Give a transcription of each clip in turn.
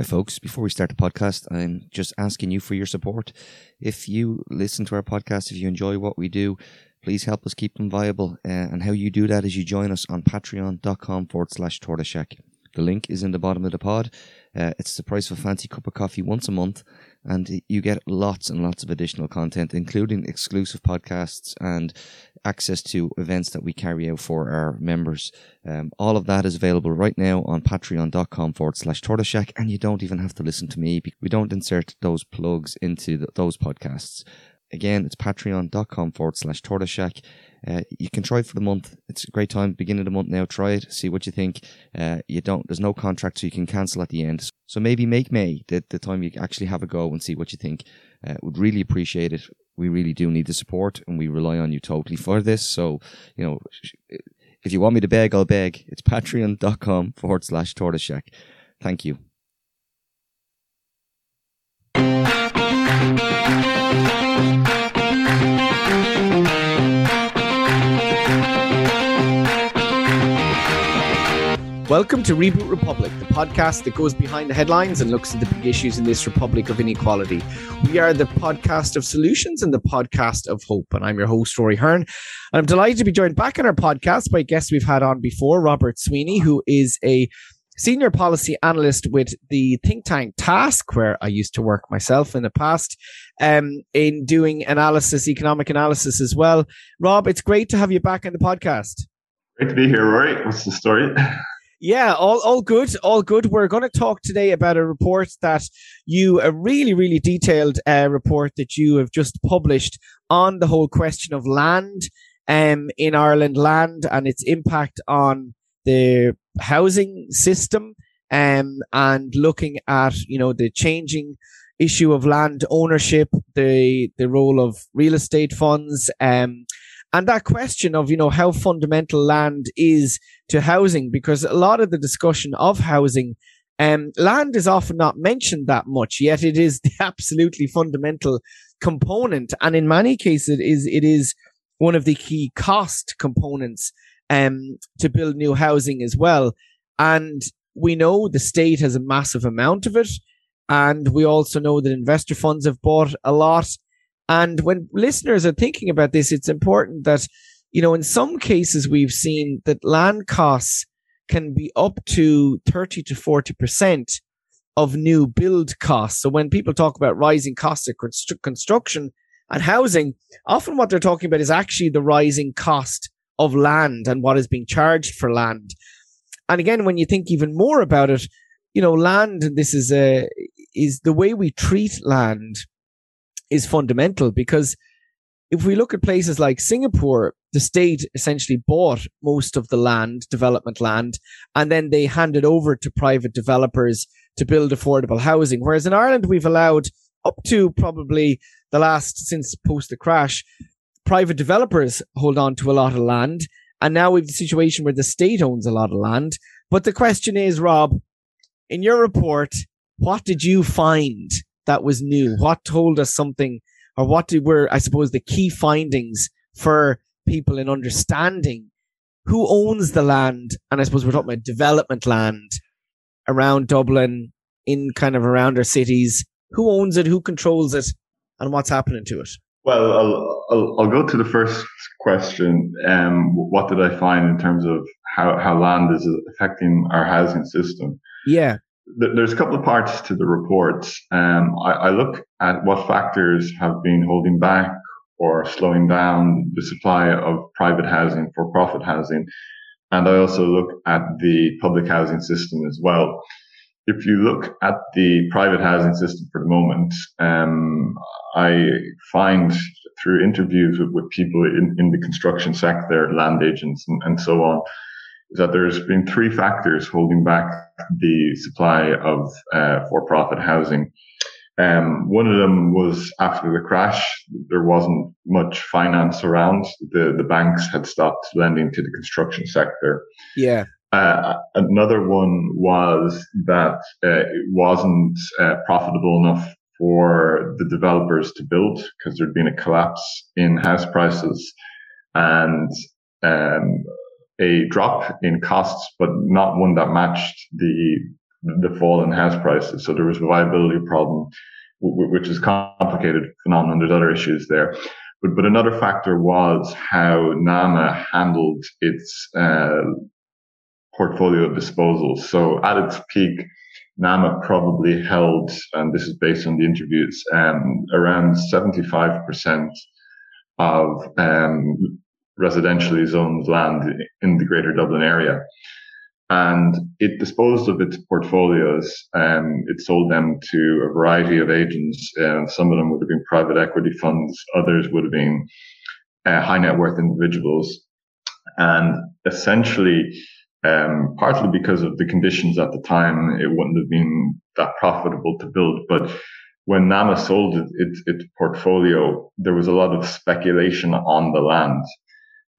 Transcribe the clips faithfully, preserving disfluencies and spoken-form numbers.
Hi folks, before we start the podcast, I'm just asking you for your support. If you listen to our podcast, if you enjoy what we do, please help us keep them viable. Uh, and how you do that is you join us on patreon.com forward slash Tortoise Shack. The link is in the bottom of the pod. Uh, it's the price of a fancy cup of coffee once a month, and you get lots and lots of additional content, including exclusive podcasts and access to events that we carry out for our members. Um, all of that is available right now on patreon.com forward slash Tortoise Shack, and you don't even have to listen to me. We don't insert those plugs into the, those podcasts. Again, it's patreon.com forward slash Tortoise Shack. Uh, you can try it for the month. It's a great time. Beginning of the month now. Try it. See what you think. Uh, you don't. There's no contract, so you can cancel at the end. So maybe make May the, the time you actually have a go and see what you think. Uh, would really appreciate it. We really do need the support, and we rely on you totally for this. So, you know, if you want me to beg, I'll beg. It's patreon.com forward slash Tortoise Shack. Thank you. Welcome to Reboot Republic, the podcast that goes behind the headlines and looks at the big issues in this republic of inequality. We are the podcast of solutions and the podcast of hope. And I'm your host, Rory Hearn. And I'm delighted to be joined back on our podcast by a guest we've had on before, Robert Sweeney, who is a senior policy analyst with the think tank T A S C, where I used to work myself in the past, um, in doing analysis, economic analysis as well. Rob, it's great to have you back on the podcast. Great to be here, Rory. What's the story? Yeah, all all good, all good. We're going to talk today about a report that you, a really, really detailed uh, report that you have just published on the whole question of land um, in Ireland, land and its impact on the housing system um, and looking at, you know, the changing issue of land ownership, the, the role of real estate funds, um, and that question of, you know, how fundamental land is to housing, because a lot of the discussion of housing, um, land is often not mentioned that much, yet it is the absolutely fundamental component. And in many cases, it is, it is one of the key cost components um, to build new housing as well. And we know the state has a massive amount of it. And we also know that investor funds have bought a lot. And when listeners are thinking about this, it's important that, you know, in some cases we've seen that land costs can be up to thirty to forty percent of new build costs. So when people talk about rising costs of constru- construction and housing, often what they're talking about is actually the rising cost of land and what is being charged for land. And again, when you think even more about it, you know, land, and this is a, is the way we treat land is fundamental, because if we look at places like Singapore, the state essentially bought most of the land, development land, and then they handed over to private developers to build affordable housing. Whereas in Ireland, we've allowed up to probably the last, since post the crash, private developers hold on to a lot of land. And now we have the situation where the state owns a lot of land. But the question is, Rob, in your report, what did you find that was new? What told us something, or what did, were, I suppose, the key findings for people in understanding who owns the land? And I suppose we're talking about development land around Dublin, in kind of around our cities. Who owns it? Who controls it? And what's happening to it? Well, I'll, I'll, I'll go to the first question. Um, what did I find in terms of how, how land is affecting our housing system? Yeah. There's a couple of parts to the report. Um, I, I look at what factors have been holding back or slowing down the supply of private housing, for-profit housing. And I also look at the public housing system as well. If you look at the private housing system for the moment, um, I find through interviews with, with people in, in the construction sector, land agents and, and so on, that there's been three factors holding back the supply of uh, for-profit housing. Um, one of them was after the crash, there wasn't much finance around. The, the banks had stopped lending to the construction sector. Yeah. Uh, another one was that uh, it wasn't uh, profitable enough for the developers to build, because there'd been a collapse in house prices and um a drop in costs, but not one that matched the the fall in house prices. So there was a viability problem, which is a complicated phenomenon. There's other issues there. But, but another factor was how NAMA handled its uh, portfolio of disposals. So at its peak, NAMA probably held, and this is based on the interviews, um, around seventy-five percent of um, residentially zoned land in the Greater Dublin area. And it disposed of its portfolios. Um, it sold them to a variety of agents. Uh, some of them would have been private equity funds. Others would have been uh, high net worth individuals. And essentially, um, partly because of the conditions at the time, it wouldn't have been that profitable to build. But when NAMA sold it, its, its portfolio, there was a lot of speculation on the land.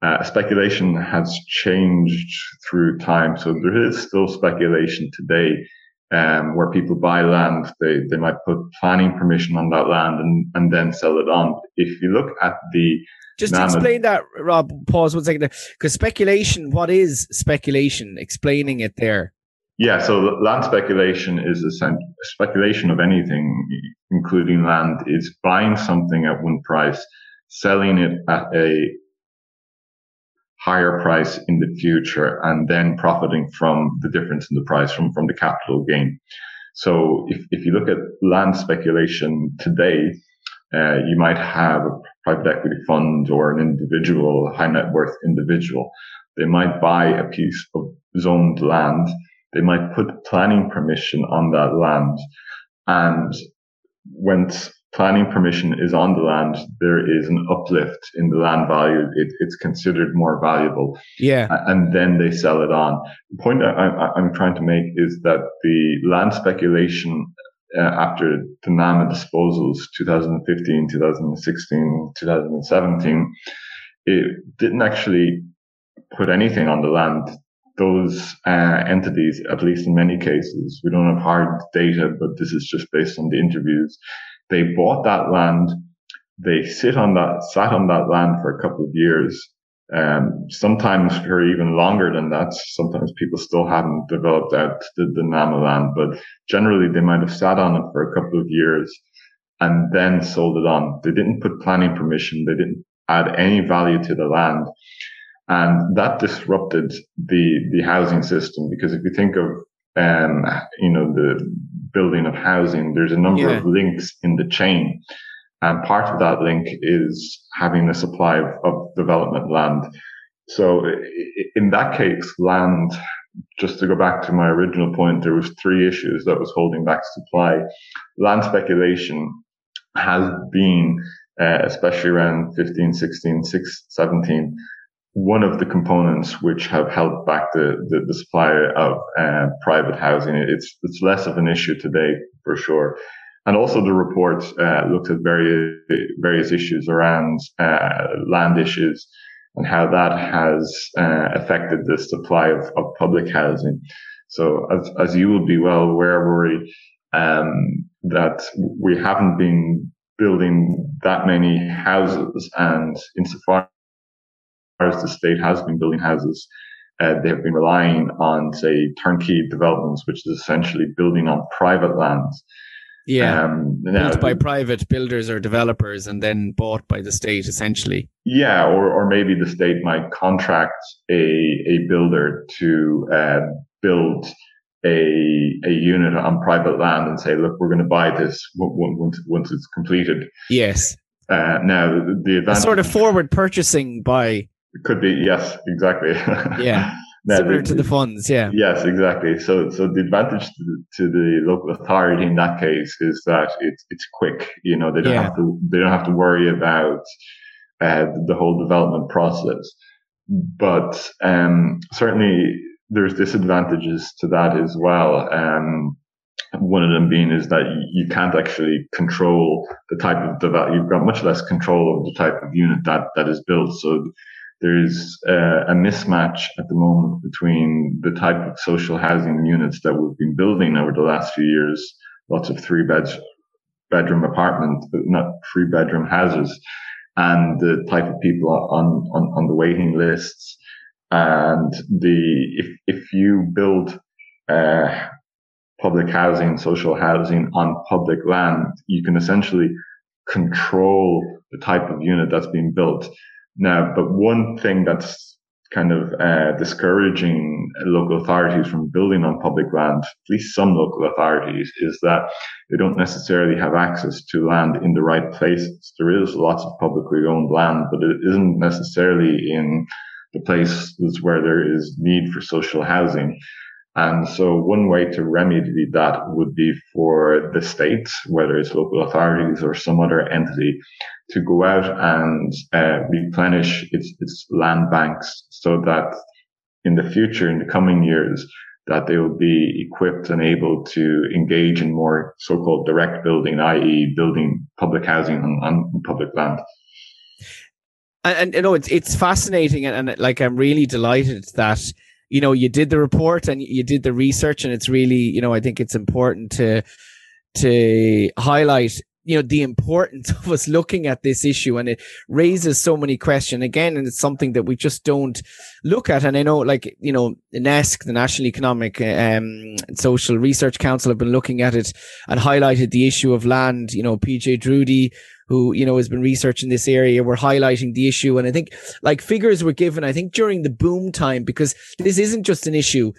Uh, speculation has changed through time. So there is still speculation today, um, where people buy land, they, they might put planning permission on that land and, and then sell it on. If you look at the... Just NAMA- explain that, Rob, pause one second there. Because speculation, what is speculation? Explaining it there. Yeah, so land speculation is a speculation of anything, including land, is buying something at one price, selling it at a higher price in the future, and then profiting from the difference in the price, from, from the capital gain. So if, if you look at land speculation today, uh, you might have a private equity fund or an individual, high net worth individual. They might buy a piece of zoned land. They might put planning permission on that land. And once planning permission is on the land, there is an uplift in the land value. It, it's considered more valuable. Yeah. And then they sell it on. The point I, I, I'm trying to make is that the land speculation uh, after the NAMA disposals, twenty fifteen, twenty sixteen, twenty seventeen, it didn't actually put anything on the land. Those uh, entities, at least in many cases, we don't have hard data, but this is just based on the interviews. They bought that land. They sit on that, sat on that land for a couple of years, um, sometimes for even longer than that. Sometimes people still haven't developed out the, the NAMA land, but generally they might have sat on it for a couple of years and then sold it on. They didn't put planning permission. They didn't add any value to the land. And that disrupted the, the housing system, because if you think of, um, you know, the building of housing, there's a number yeah. of links in the chain. And part of that link is having a supply of, of development land. So in that case, land, just to go back to my original point, there was three issues that was holding back supply. Land speculation has been, uh, especially around fifteen, sixteen, seventeen, one of the components which have held back the, the, the supply of uh, private housing. It's, it's less of an issue today, for sure. And also the report uh, looked at various, various issues around uh, land issues and how that has uh, affected the supply of, of public housing. So as, as you will be well aware, Rory, um, that we haven't been building that many houses, and insofar as the state has been building houses, uh, they have been relying on, say, turnkey developments, which is essentially building on private lands. Yeah, um, now, built by private builders or developers and then bought by the state, essentially. Yeah, or, or maybe the state might contract a, a builder to uh, build a a unit on private land and say, look, we're going to buy this once, once it's completed. Yes. Uh, now, the advantage... A sort of forward purchasing by... It could be, yes, exactly. Yeah, now, similar the, to the funds, yeah. Yes, exactly. So so the advantage to the, to the local authority in that case is that it, it's quick. You know, they don't yeah. have to they don't have to worry about uh, the whole development process. But um, certainly there's disadvantages to that as well. Um, one of them being is that you can't actually control the type of develop. You've got much less control over the type of unit that, that is built. So there's uh, a mismatch at the moment between the type of social housing units that we've been building over the last few years, lots of three beds, bedroom apartments, but not three bedroom houses, and the type of people on, on, on the waiting lists. And the, if, if you build, uh, public housing, social housing on public land, you can essentially control the type of unit that's being built. Now, but one thing that's kind of uh, discouraging local authorities from building on public land, at least some local authorities, is that they don't necessarily have access to land in the right places. There is lots of publicly owned land, but it isn't necessarily in the places where there is need for social housing. And so one way to remedy that would be for the state, whether it's local authorities or some other entity, to go out and uh, replenish its, its land banks so that in the future, in the coming years, that they will be equipped and able to engage in more so-called direct building, that is building public housing on, on public land. And, and you know, it's, it's fascinating. And, and like, I'm really delighted that, you know, you did the report and you did the research, and it's really, you know, I think it's important to to highlight, you know, the importance of us looking at this issue, and it raises so many questions again, and it's something that we just don't look at. And I know, like, you know, N E S C, the National Economic um, and Social Research Council, have been looking at it and highlighted the issue of land. You know, P J Drudy, who, you know, has been researching this area, we're highlighting the issue. And I think, like, figures were given, I think, during the boom time, because this isn't just an issue,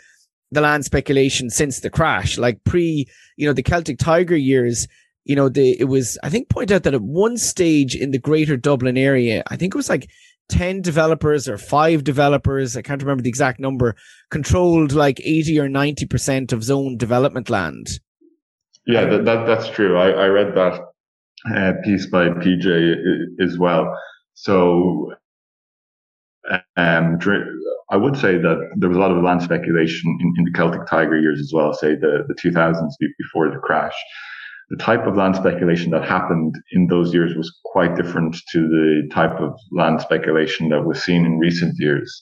the land speculation, since the crash, like pre, you know, the Celtic Tiger years, you know, the, it was, I think, point out that at one stage in the greater Dublin area, I think it was like ten developers or five developers, I can't remember the exact number, controlled like eighty or ninety percent of zone development land. Yeah, that, that that's true. I, I read that. Uh, piece by P J as well. So, um, I would say that there was a lot of land speculation in, in the Celtic Tiger years as well, say the, the two thousands before the crash. The type of land speculation that happened in those years was quite different to the type of land speculation that was seen in recent years.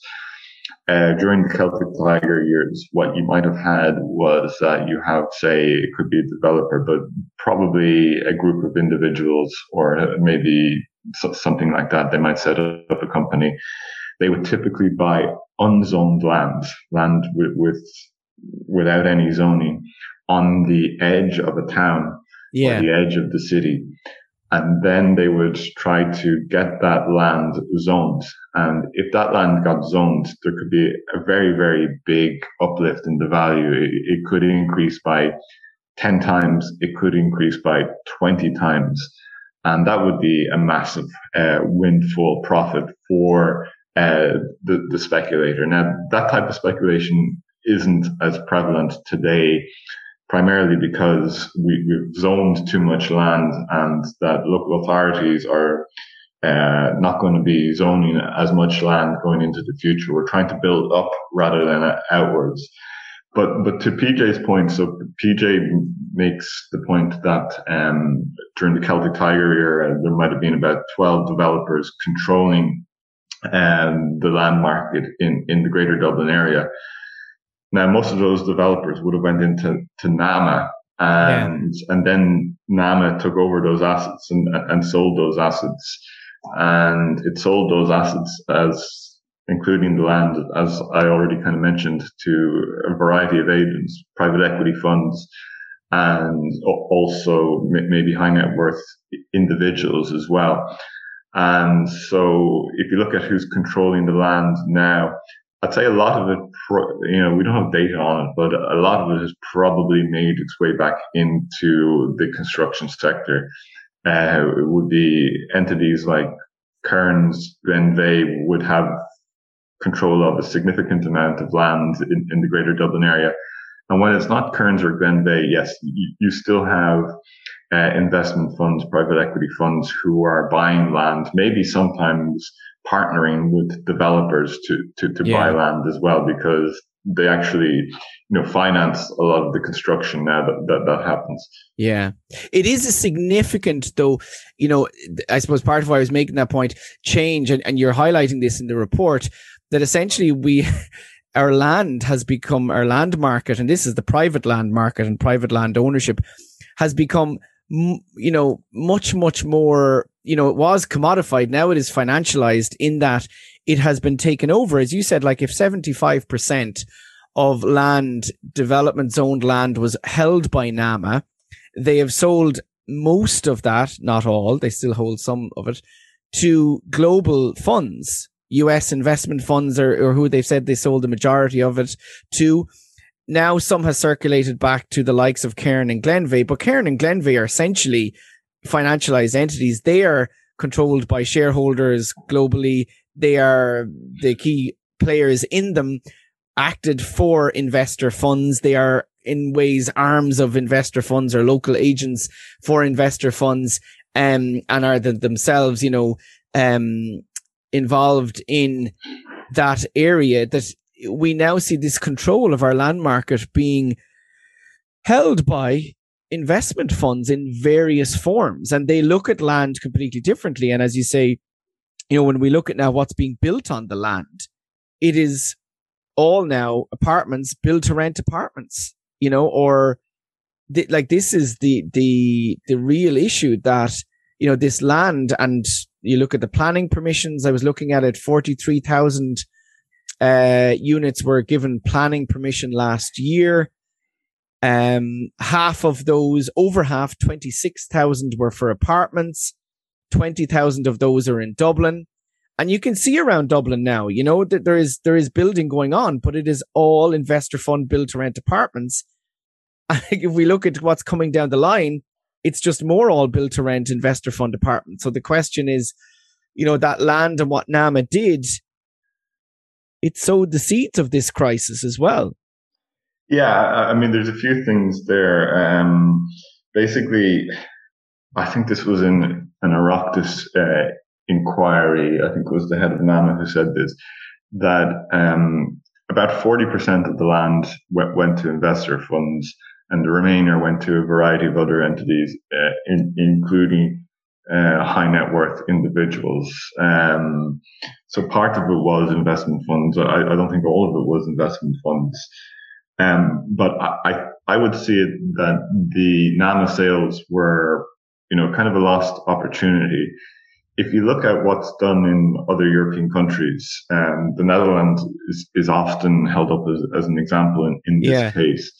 Uh, during the Celtic Tiger years, what you might have had was that you have, say, it could be a developer, but probably a group of individuals, or maybe something like that. They might set up a company. They would typically buy unzoned land, land with, with without any zoning, on the edge of a town, yeah, or the edge of the city. And then they would try to get that land zoned. And if that land got zoned, there could be a very, very big uplift in the value. It, it could increase by ten times. It could increase by twenty times. And that would be a massive uh, windfall profit for uh, the, the speculator. Now, that type of speculation isn't as prevalent today, primarily because we, we've zoned too much land, and that local authorities are uh, not going to be zoning as much land going into the future. We're trying to build up rather than outwards. But but to P J's point, so P J makes the point that um, during the Celtic Tiger era, there might have been about twelve developers controlling um, the land market in, in the greater Dublin area. Now, most of those developers would have went into to NAMA, and yeah. and then NAMA took over those assets and and sold those assets, and it sold those assets, as including the land, as I already kind of mentioned, to a variety of agents, private equity funds, and also maybe high net worth individuals as well. And so, if you look at who's controlling the land now, I'd say a lot of it, you know, we don't have data on it, but a lot of it has probably made its way back into the construction sector. Uh, it would be entities like Kearns, Glenveagh would have control of a significant amount of land in, in the greater Dublin area. And when it's not Kearns or Glenveagh, yes, you, you still have uh, investment funds, private equity funds who are buying land, maybe sometimes partnering with developers to to, to yeah. buy land as well, because they actually, you know, finance a lot of the construction now that, that that happens. Yeah, it is a significant, though, you know, I suppose part of why I was making that point, change, and, and you're highlighting this in the report, that essentially we, our land has become, our land market, and this is the private land market and private land ownership, has become, you know, much, much more, you know, it was commodified. Now it is financialized, in that it has been taken over. As you said, like if seventy-five percent of land, development zoned land, was held by NAMA. They have sold most of that, not all, they still hold some of it, to global funds, U S investment funds, or, or who they've said they sold the majority of it to. Now some has circulated back to the likes of Cairn and Glenveagh, but Cairn and Glenveagh are essentially financialized entities. They are controlled by shareholders globally. They are the key players in them, acted for investor funds. They are in ways arms of investor funds or local agents for investor funds, um, and are the, themselves, you know, um, involved in that area. That we now see this control of our land market being held by investment funds in various forms, and they look at land completely differently. And as you say, you know, when we look at now what's being built on the land, it is all now apartments, build to rent apartments, you know, or th- like this is the the the real issue that, you know, this land, and you look at the planning permissions. I was looking at it, forty-three thousand uh, units were given planning permission last year. Um, half of those, over half, twenty-six thousand were for apartments. twenty thousand of those are in Dublin. And you can see around Dublin now, you know, that there is there is building going on, but it is all investor fund build to rent apartments. I think if we look at what's coming down the line, it's just more all build to rent investor fund apartments. So the question is, you know, that land and what NAMA did, it sowed the seeds of this crisis as well. Yeah, I mean, there's a few things there. Um, basically, I think this was in an Oireachtas uh, inquiry. I think it was the head of NAMA who said this, that um, about forty percent of the land went, went to investor funds, and the remainder went to a variety of other entities, uh, in, including uh, high net worth individuals. Um, so part of it was investment funds. I, I don't think all of it was investment funds. Um, but I, I, I would see it that the NAMA sales were, you know, kind of a lost opportunity. If you look at what's done in other European countries, um, the Netherlands is, is often held up as, as an example in, in this yeah. case.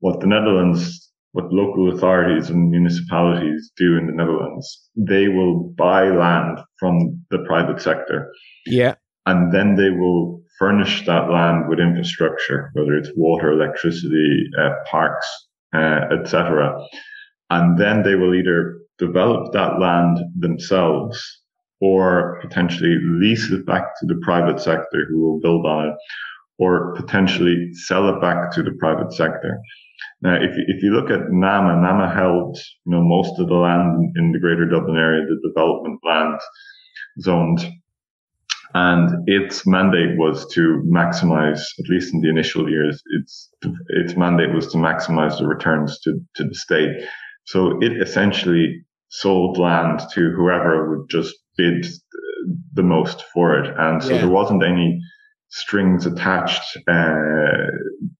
What the Netherlands, what local authorities and municipalities do in the Netherlands, they will buy land from the private sector. Yeah. And then they will furnish that land with infrastructure, whether it's water, electricity, uh, parks, uh, et cetera. And then they will either develop that land themselves or potentially lease it back to the private sector who will build on it, or potentially sell it back to the private sector. Now, if you, if you look at NAMA, NAMA held, you know, most of the land in the greater Dublin area, the development land zoned. And its mandate was to maximize, at least in the initial years, its its mandate was to maximize the returns to, to the state. So it essentially sold land to whoever would just bid the most for it. And so yeah. there wasn't any strings attached uh,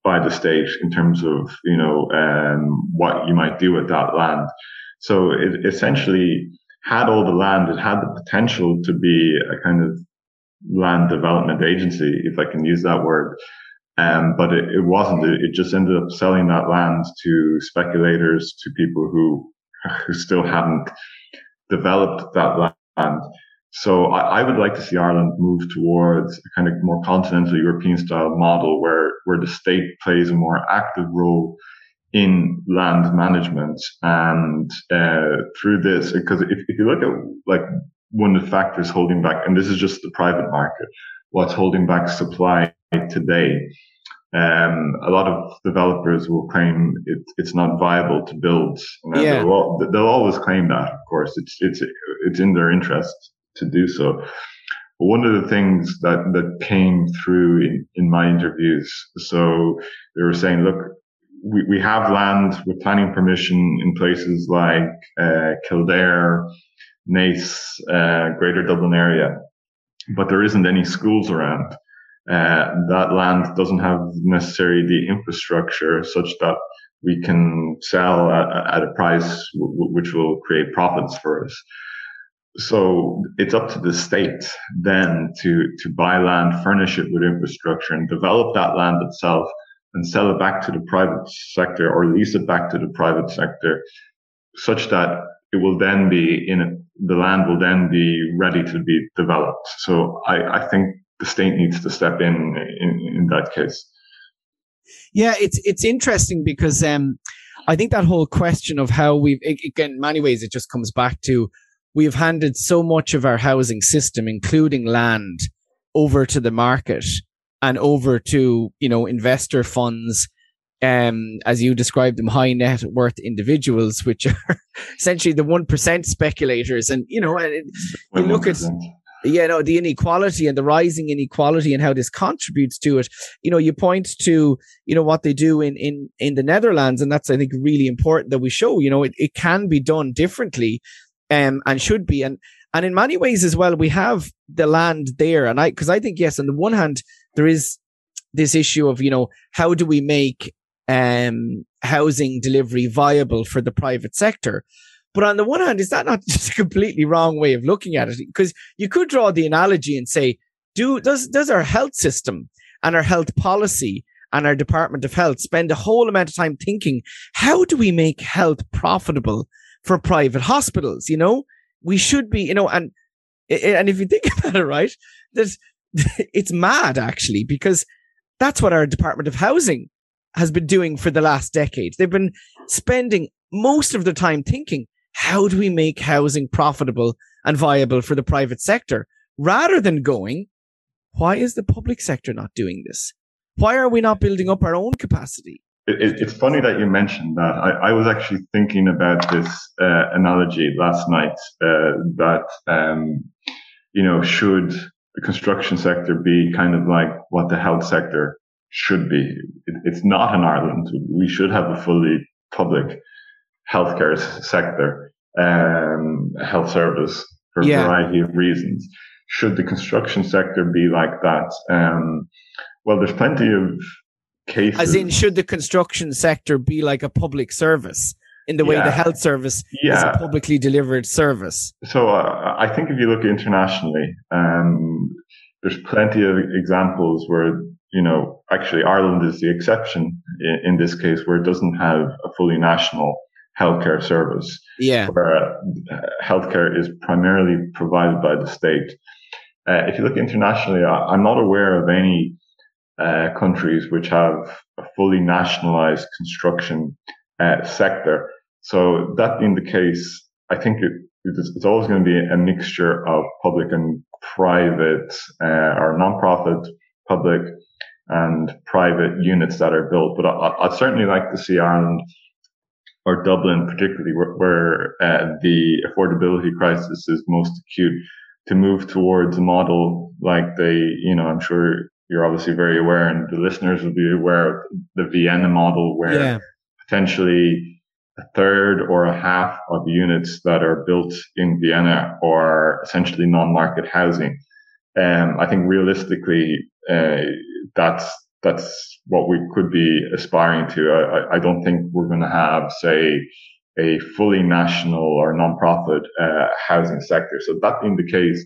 by the state in terms of, you know, um, what you might do with that land. So it essentially had all the land. It had the potential to be a kind of land development agency, if I can use that word. Um, but it, it wasn't. It, it just ended up selling that land to speculators, to people who, who still hadn't developed that land. So I, I would like to see Ireland move towards a kind of more continental European style model where, where the state plays a more active role in land management. And, uh, through this, because if, if you look at like, one of the factors holding back, and this is just the private market, what's holding back supply today. Um, a lot of developers will claim it, it's not viable to build. And yeah. they'll, all, they'll always claim that, of course. It's, it's, it's in their interest to do so. But one of the things that, that came through in, in my interviews, so they were saying, look, we, we have land with planning permission in places like, uh, Kildare, Naas, uh, Greater Dublin area, but there isn't any schools around. Uh, that land doesn't have necessarily the infrastructure such that we can sell at, at a price w- which will create profits for us. So it's up to the state then to, to buy land, furnish it with infrastructure and develop that land itself and sell it back to the private sector or lease it back to the private sector such that it will then be in a, the land will then be ready to be developed. So I, I think the state needs to step in, in, in that case. Yeah, it's, it's interesting because, um, I think that whole question of how we've, again, in many ways, it just comes back to we have handed so much of our housing system, including land, over to the market and over to, you know, investor funds, um, as you described them, high net worth individuals, which are essentially the one percent speculators. And, you know, it, you look at, you know, the inequality and the rising inequality and how this contributes to it. You know, you point to, you know, what they do in, in, in the Netherlands. And that's, I think, really important that we show, you know, it, it can be done differently. Um, and should be. And, and in many ways as well, we have the land there. And I, because I think, yes, on the one hand, there is this issue of, you know, how do we make um, housing delivery viable for the private sector? But on the one hand, is that not just a completely wrong way of looking at it? Because you could draw the analogy and say, do does does our health system and our health policy and our Department of Health spend a whole amount of time thinking, how do we make health profitable for private hospitals? You know, we should be, you know, and and if you think about it, right, there's, it's mad actually, because that's what our Department of Housing has been doing for the last decade. They've been spending most of their time thinking, how do we make housing profitable and viable for the private sector? Rather than going, why is the public sector not doing this? Why are we not building up our own capacity? It, it's funny that you mentioned that. I, I was actually thinking about this uh, analogy last night uh, that, um, you know, should the construction sector be kind of like what the health sector should be? It, it's not in Ireland. We should have a fully public healthcare sector, um, health service for yeah. a variety of reasons. Should the construction sector be like that? Um, well, there's plenty of cases. As in, should the construction sector be like a public service in the way yeah. the health service yeah. is a publicly delivered service? So uh, I think if you look internationally, um, there's plenty of examples where, you know, actually Ireland is the exception in, in this case, where it doesn't have a fully national healthcare service, yeah. where uh, healthcare is primarily provided by the state. Uh, if you look internationally, I, I'm not aware of any Uh, countries which have a fully nationalized construction uh, sector. So that being the case, I think it, it's, it's always going to be a mixture of public and private uh, or non-profit, public and private units that are built. But I, I'd certainly like to see Ireland or Dublin, particularly where, where uh, the affordability crisis is most acute, to move towards a model like they, you know, I'm sure you're obviously very aware, and the listeners will be aware of the Vienna model, where yeah. potentially a third or a half of the units that are built in Vienna are essentially non-market housing. Um, I think realistically, uh, that's that's what we could be aspiring to. I, I don't think we're going to have, say, a fully national or non-profit uh, housing sector. So that being the case,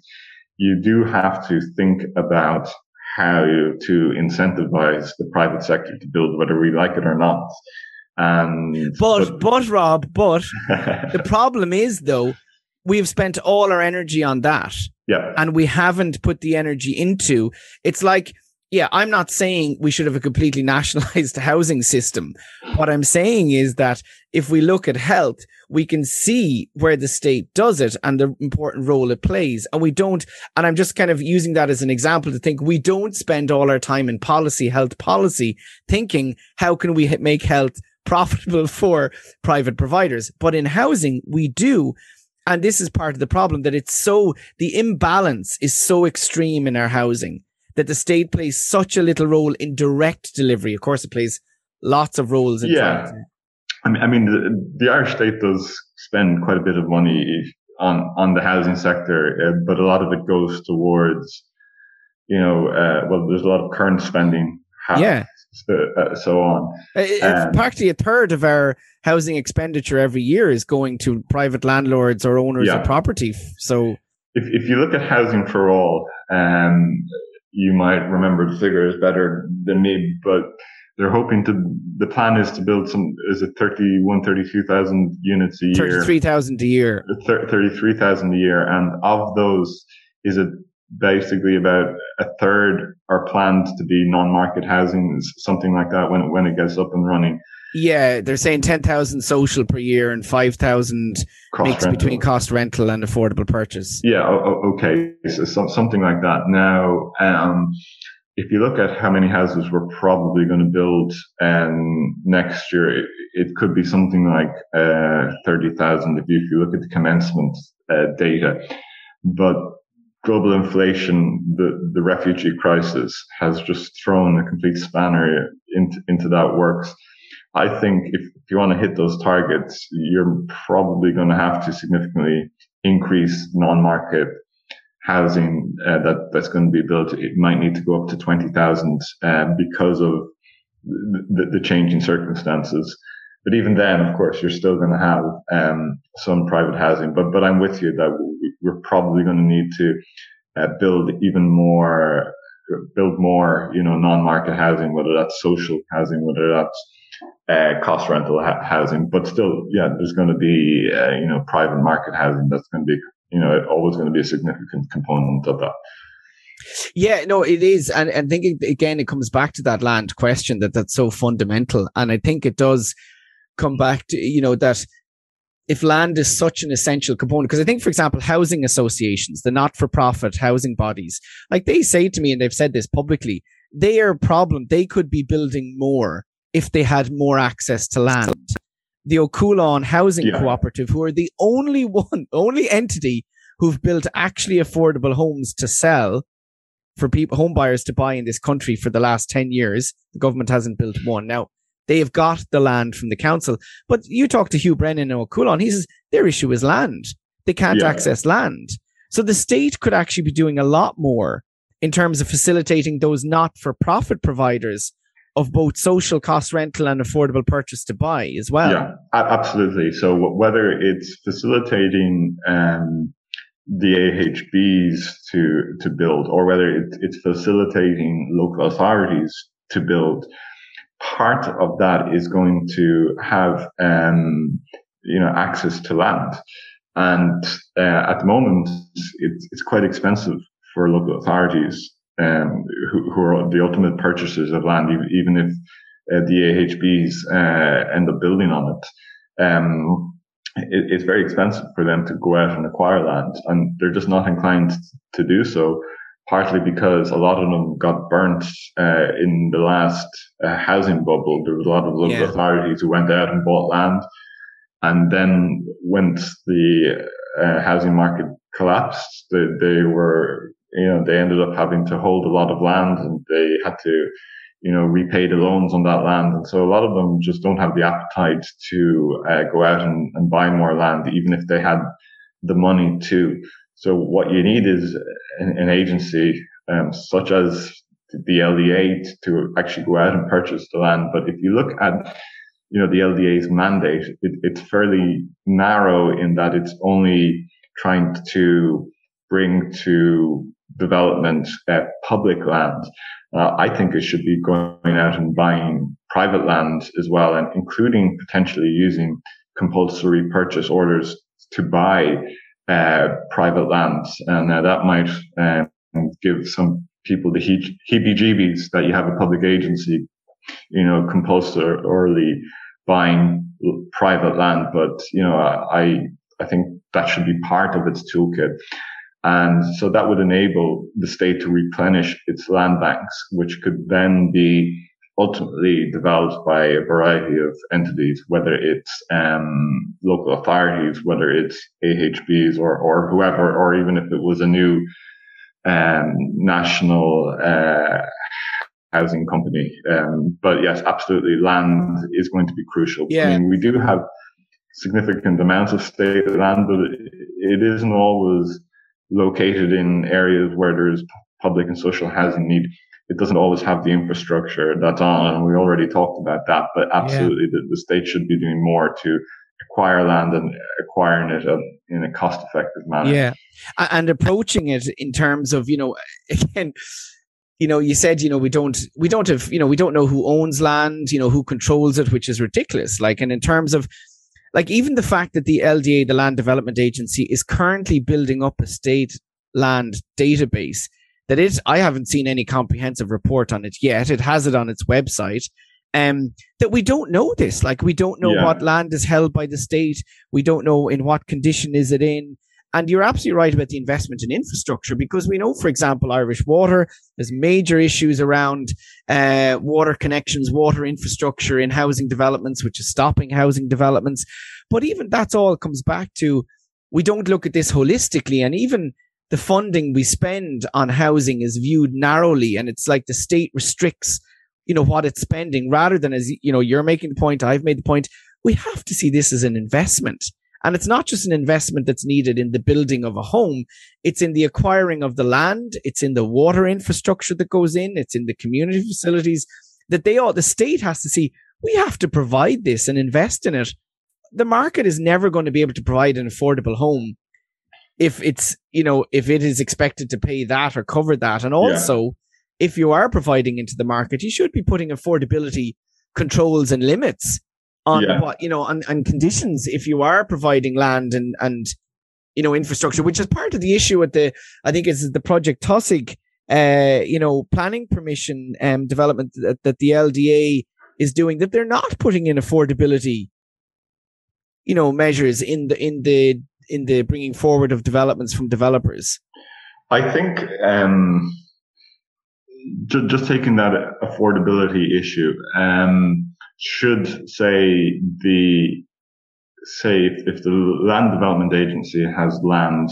you do have to think about how to incentivize the private sector to build, whether we like it or not. Um, but, but, but, Rob, but the problem is, though, we've spent all our energy on that. Yeah. And we haven't put the energy into, it's like, yeah, I'm not saying we should have a completely nationalized housing system. What I'm saying is that if we look at health, we can see where the state does it and the important role it plays. And we don't, and I'm just kind of using that as an example to think we don't spend all our time in policy, health policy, thinking how can we make health profitable for private providers? But in housing, we do. And this is part of the problem, that it's so, the imbalance is so extreme in our housing, that the state plays such a little role in direct delivery. Of course, it plays lots of roles in yeah. I mean, I mean, the, the Irish state does spend quite a bit of money on, on the housing sector, uh, but a lot of it goes towards, you know, uh, well, there's a lot of Kearns spending half, yeah. uh, so on. It's um, practically a third of our housing expenditure every year is going to private landlords or owners yeah. of property. So if if you look at Housing for All, um, you might remember the figures better than me, but they're hoping to, the plan is to build some, is it thirty-one, thirty-two thousand units a year? thirty-three thousand a year. thirty-three thousand a year. And of those, is it basically about a third are planned to be non-market housing, something like that when it, when it gets up and running. Yeah, they're saying ten thousand social per year and five thousand mixed between cost rental and affordable purchase. Yeah, okay, so something like that. Now, um, if you look at how many houses we're probably going to build um, next year, it, it could be something like uh, thirty thousand if you, if you look at the commencement uh, data. But global inflation, the, the refugee crisis has just thrown a complete spanner into, into that works. I think if, if you want to hit those targets, you're probably going to have to significantly increase non-market housing uh, that, that's going to be built. It might need to go up to twenty thousand uh, because of the, the changing circumstances. But even then, of course, you're still going to have um, some private housing. But but I'm with you that we're probably going to need to uh, build even more, build more, you know, non-market housing, whether that's social housing, whether that's uh, cost rental ha- housing. But still, yeah, there's going to be, uh, you know, private market housing that's going to be, you know, always going to be a significant component of that. Yeah, no, it is. And I think, it, again, it comes back to that land question that that's so fundamental. And I think it does come back to, you know, that if land is such an essential component, because I think, for example, housing associations, the not-for-profit housing bodies, like they say to me, and they've said this publicly, they are a problem. They could be building more if they had more access to land. The Ó Cualann Housing yeah. Cooperative, who are the only one, only entity who've built actually affordable homes to sell for people, home buyers to buy in this country for the last ten years. The government hasn't built one. Now, they have got the land from the council. But you talk to Hugh Brennan and Ó Cualann, he says their issue is land. They can't yeah. access land. So the state could actually be doing a lot more in terms of facilitating those not-for-profit providers of both social cost rental and affordable purchase to buy as well. Yeah, absolutely. So whether it's facilitating um, the A H Bs to, to build, or whether it's facilitating local authorities to build, part of that is going to have, um, you know, access to land. And uh, at the moment, it's, it's quite expensive for local authorities um, who, who are the ultimate purchasers of land, even if uh, the A H Bs uh, end up building on it. Um, it. It's very expensive for them to go out and acquire land, and they're just not inclined to do so. Partly because a lot of them got burnt uh, in the last uh, housing bubble. There was a lot of local yeah. authorities who went out and bought land. And then once the uh, housing market collapsed, they, they were, you know, they ended up having to hold a lot of land, and they had to, you know, repay the loans on that land. And so a lot of them just don't have the appetite to uh, go out and, and buy more land, even if they had the money to. So what you need is an, an agency um, such as the L D A to actually go out and purchase the land. But if you look at, you know, the L D A's mandate, it, it's fairly narrow in that it's only trying to bring to development uh, public land. Uh, I think it should be going out and buying private land as well, and including potentially using compulsory purchase orders to buy uh private lands, and uh, that might um, give some people the he- heebie-jeebies that you have a public agency, you know, compulsorily buying private land. But you know, I I think that should be part of its toolkit, and so that would enable the state to replenish its land banks, which could then be ultimately developed by a variety of entities, whether it's um, local authorities, whether it's A H Bs or, or whoever, or even if it was a new um, national uh, housing company. Um, but yes, absolutely, land is going to be crucial. Yeah. I mean, we do have significant amounts of state land, but it isn't always located in areas where there is public and social housing need. it doesn't always have the infrastructure that's on. And we already talked about that, but absolutely yeah. the, the state should be doing more to acquire land and acquiring it in a cost-effective manner. Yeah, and approaching it in terms of, you know, again, you know, you said, you know, we don't, we don't have, you know, we don't know who owns land, you know, who controls it, which is ridiculous. Like, and in terms of, like, even the fact that the L D A, the Land Development Agency, is currently building up a state land database, that is, I haven't seen any comprehensive report on it yet. It has it on its website. Um, that we don't know this. Like, we don't know yeah. what land is held by the state. We don't know in what condition is it in. And you're absolutely right about the investment in infrastructure, because we know, for example, Irish Water, there's major issues around uh, water connections, water infrastructure in housing developments, which is stopping housing developments. But even that's all comes back to, we don't look at this holistically. And even the funding we spend on housing is viewed narrowly. And it's like the state restricts, you know, what it's spending, rather than, as you know, you're making the point, I've made the point, we have to see this as an investment. And it's not just an investment that's needed in the building of a home. It's in the acquiring of the land. It's in the water infrastructure that goes in. It's in the community facilities that they all, the state has to see, we have to provide this and invest in it. The market is never going to be able to provide an affordable home if it's, you know, if it is expected to pay that or cover that. And also, yeah. if you are providing into the market, you should be putting affordability controls and limits on yeah. what, you know, on, on conditions. If you are providing land and, and, you know, infrastructure, which is part of the issue at the, I think it's the Project T A S C, uh, you know, planning permission um, development that, that the L D A is doing, that they're not putting in affordability, you know, measures in the, in the, in the bringing forward of developments from developers. I think, um, just taking that affordability issue, um, should say the say if, if the Land Development Agency has land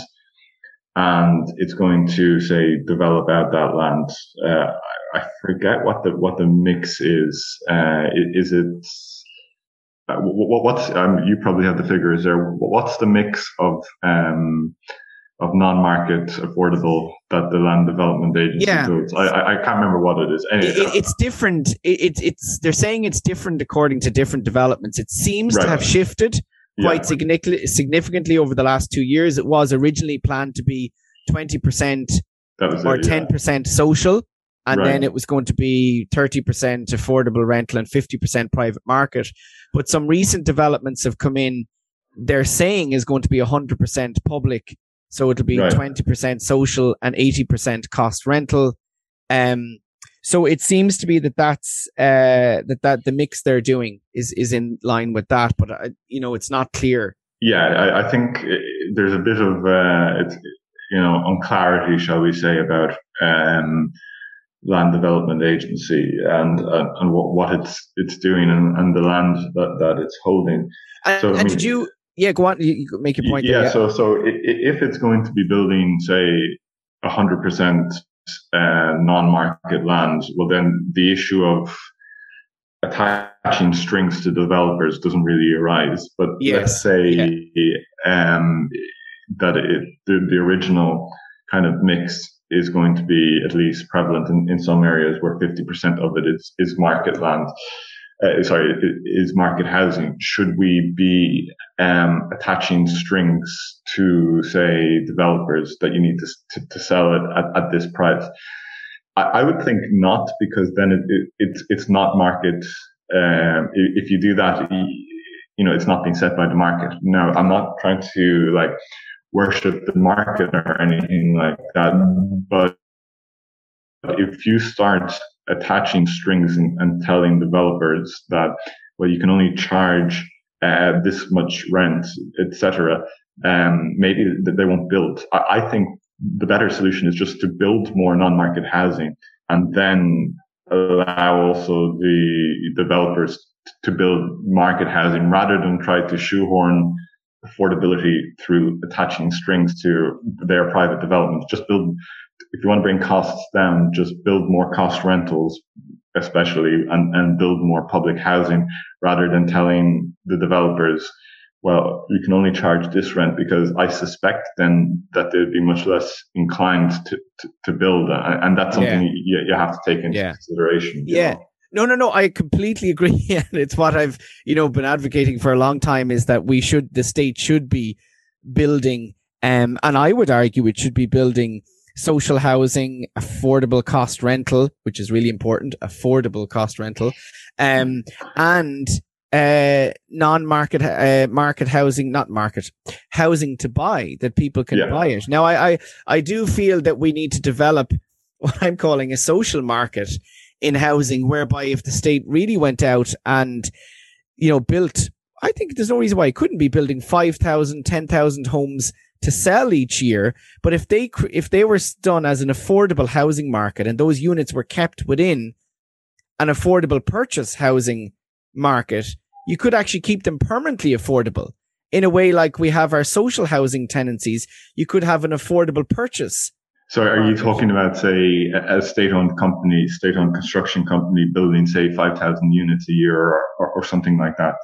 and it's going to say develop out that land, uh, I forget what the what the mix is. Uh, is it uh, what, what's um, you probably have the figures there. What's the mix of um? of non-market affordable that the Land Development Agency yeah. does. I, I can't remember what it is. Anyway, it, it's different. It, it's they're saying it's different according to different developments. It seems right. to have shifted quite yeah. significantly, significantly over the last two years. It was originally planned to be twenty percent or it, yeah. ten percent social, and right. then it was going to be thirty percent affordable rental and fifty percent private market. But some recent developments have come in, they're saying is going to be one hundred percent public. So it'll be right. twenty percent social and eighty percent cost rental. Um, so it seems to be that that's, uh, that, that the mix they're doing is, is in line with that. But, uh, you know, it's not clear. Yeah, I, I think there's a bit of, uh, it's, you know, unclarity, shall we say, about um, Land Development Agency and uh, and what, what it's it's doing and, and the land that, that it's holding. And, so, and I mean, did you... Yeah, go on. You make your point. Yeah, there, yeah. So, so if it's going to be building, say, one hundred percent uh, non-market land, well, then the issue of attaching strings to developers doesn't really arise. But yes. let's say yeah. um, that it, the, the original kind of mix is going to be at least prevalent in, in some areas where fifty percent of it is, is market land. Uh, sorry, is market housing. Should we be um, attaching strings to, say, developers that you need to to, to sell it at, at this price? I, I would think not, because then it, it, it's it's not market. Um, if you do that, you know, it's not being set by the market. No, I'm not trying to like worship the market or anything like that, but if you start attaching strings and, and telling developers that, well, you can only charge uh, this much rent, et cetera, um, maybe they won't build. I, I think the better solution is just to build more non-market housing and then allow also the developers to build market housing, rather than try to shoehorn affordability through attaching strings to their private developments. Just build. If you want to bring costs down, just build more cost rentals, especially, and, and build more public housing, rather than telling the developers well, you can only charge this rent, because I suspect then that they'd be much less inclined to, to, to build. And that's something yeah. you, you have to take into yeah. consideration. Yeah. Know? No, no, no. I completely agree. And it's what I've, you know, been advocating for a long time, is that we should, the state should be building, um, and I would argue it should be building social housing, affordable cost rental, which is really important, affordable cost rental, um, and, Uh, non-market uh, market housing, not market, housing to buy, that people can yeah. buy it. Now, I, I, I do feel that we need to develop what I'm calling a social market in housing, whereby if the state really went out and, you know, built, I think there's no reason why it couldn't be building five thousand, ten thousand homes to sell each year. But if they if they were done as an affordable housing market, and those units were kept within an affordable purchase housing market, you could actually keep them permanently affordable in a way like we have our social housing tenancies. You could have an affordable purchase. So are you talking about, say, a state-owned company, state-owned construction company building, say, five thousand units a year or, or, or something like that?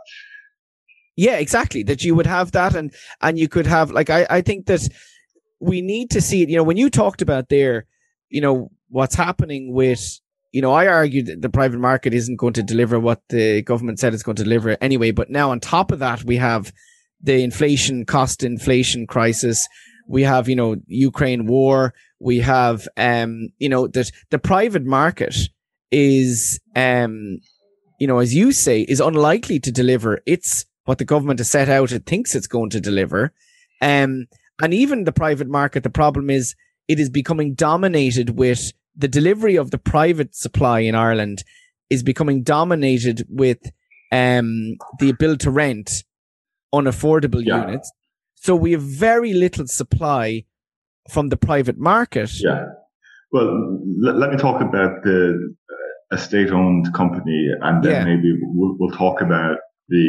Yeah, exactly. That you would have that, and and you could have, like, I, I think that we need to see it. You know, when you talked about there, you know, what's happening with, you know, I argued that the private market isn't going to deliver what the government said it's going to deliver anyway. But now on top of that, we have the inflation, cost inflation crisis. We have, you know, Ukraine war. We have, um, you know, that the private market is, um, you know, as you say, is unlikely to deliver. It's what the government has set out. It thinks it's going to deliver. Um, and even the private market, the problem is it is becoming dominated with, the delivery of the private supply in Ireland is becoming dominated with um, the build to rent unaffordable yeah. units. So we have very little supply from the private market. Yeah. Well, l- let me talk about the uh, a state-owned company, and then yeah. maybe we'll, we'll talk about the,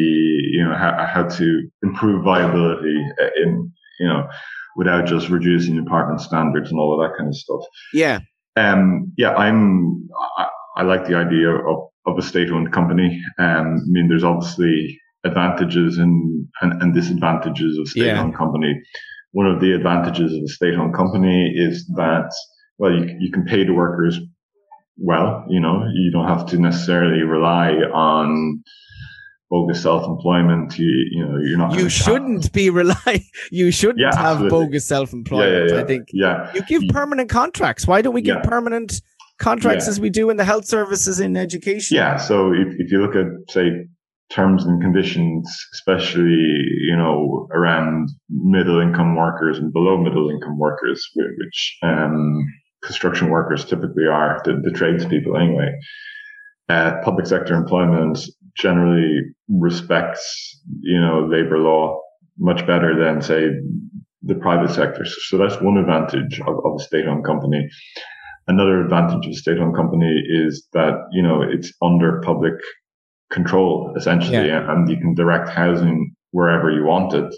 you know, how, how to improve viability in, you know, without just reducing apartment standards and all of that kind of stuff. Yeah. Um, yeah, I'm, I, I like the idea of, of a state-owned company. Um, I mean, there's obviously advantages and, and, and disadvantages of state-owned yeah. company. One of the advantages of a state-owned company is that, well, you, you can pay the workers well, you know, you don't have to necessarily rely on bogus self-employment. You, you know, you're not. You shouldn't have. be relying. You shouldn't yeah, have absolutely. bogus self-employment. Yeah, yeah, yeah. I think. Yeah. You give permanent contracts. Why don't we give yeah. permanent contracts yeah. as we do in the health services, in education? Yeah. So if, if you look at, say, terms and conditions, especially, you know, around middle-income workers and below-middle-income workers, which um, construction workers typically are, the, the tradespeople anyway. Uh, public sector employment generally respects, you know, labor law much better than, say, the private sector. So that's one advantage of, of a state-owned company. Another advantage of a state-owned company is that, you know, it's under public control, essentially, yeah. and you can direct housing wherever you want it.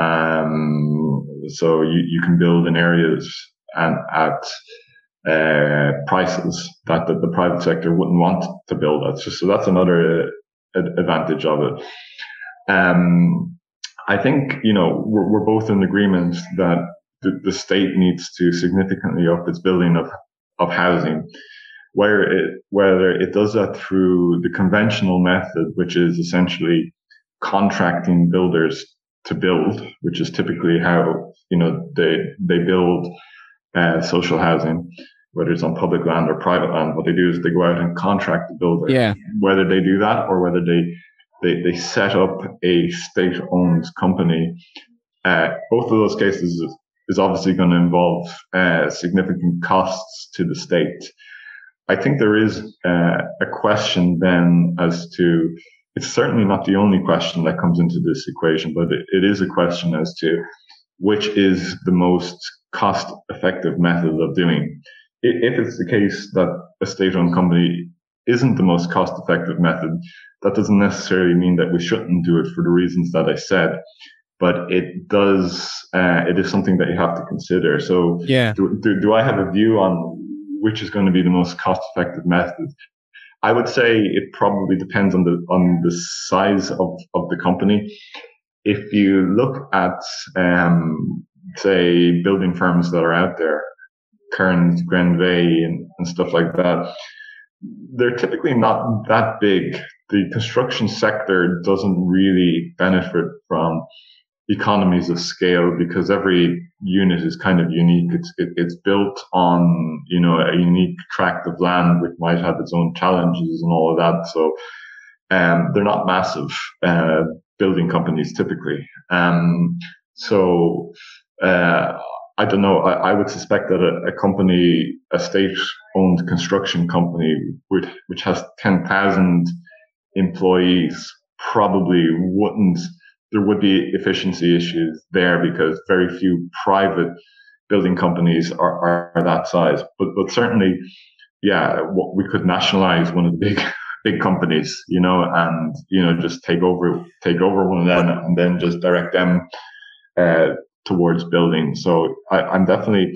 Um, so you, you can build in areas and at uh prices that, that the private sector wouldn't want to build at. So, so that's another uh, advantage of it. Um, I think, you know, we're, we're both in agreement that the, the state needs to significantly up its building of, of housing, where it, whether it does that through the conventional method, which is essentially contracting builders to build, which is typically how, you know, they, they build Uh, social housing, whether it's on public land or private land. What they do is they go out and contract the builder. Yeah. Whether they do that or whether they they, they set up a state-owned company, uh, both of those cases is obviously going to involve uh, significant costs to the state. I think there is uh, a question then as to, it's certainly not the only question that comes into this equation, but it, it is a question as to which is the most cost-effective method of doing. If it's the case that a state-owned company isn't the most cost-effective method, that doesn't necessarily mean that we shouldn't do it for the reasons that I said, but it does, uh, it is something that you have to consider. So yeah. do, do, do I have a view on which is going to be the most cost-effective method? I would say it probably depends on the, on the size of, of the company. if you look at, um, say, building firms that are out there, Kearns, Glenveagh, and, and stuff like that, they're typically not that big. The construction sector doesn't really benefit from economies of scale because every unit is kind of unique. It's it, it's built on, you know, a unique tract of land which might have its own challenges and all of that. So um, they're not massive uh, building companies typically. Um, so uh, I don't know. I, I would suspect that a, a company, a state-owned construction company, with, which has ten thousand employees, probably wouldn't. There would be efficiency issues there because very few private building companies are, are, are that size. But but certainly, yeah, we could nationalize one of the big big companies, you know, and you know just take over take over one of them and then just direct them uh, towards building. So I, I'm definitely,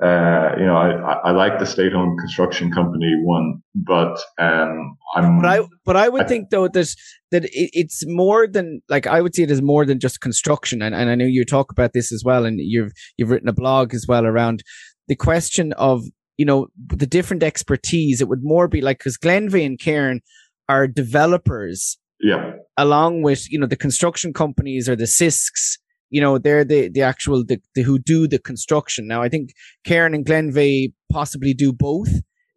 uh, you know, I, I like the state-owned construction company one, but um, I'm. But I but I would I, think though that that it, it's more than, like, I would see it as more than just construction, and and I know you talk about this as well, and you've you've written a blog as well around the question of, you know, the different expertise. It would more be like, because Glenveagh and Cairn are developers, yeah, along with, you know, the construction companies or the S I S Cs. You know, they're the, the actual, the, the who do the construction. Now, I think Cairn and Glenveagh possibly do both,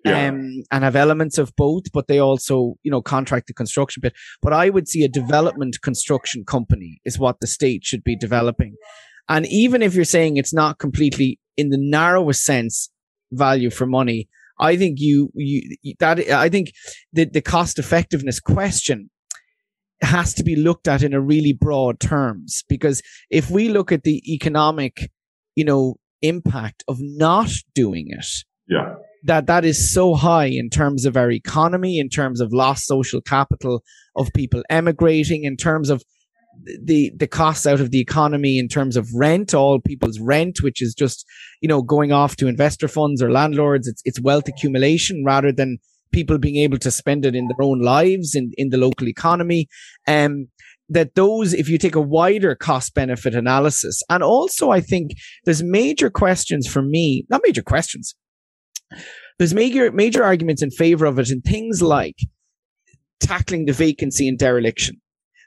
yeah. um, and have elements of both, but they also, you know, contract the construction bit. But I would see a development construction company is what the state should be developing. And even if you're saying it's not completely, in the narrowest sense, value for money, I think you, you that I think the, the cost effectiveness question has to be looked at in a really broad terms, because if we look at the economic, you know, impact of not doing it, yeah, that that is so high in terms of our economy, in terms of lost social capital, of people emigrating, in terms of the the costs out of the economy, in terms of rent, all people's rent, which is just, you know, going off to investor funds or landlords. It's it's wealth accumulation rather than people being able to spend it in their own lives, in, in the local economy. Um, that those, if you take a wider cost benefit analysis, and also I think there's major questions for me, not major questions, there's major, major arguments in favor of it in things like tackling the vacancy and dereliction.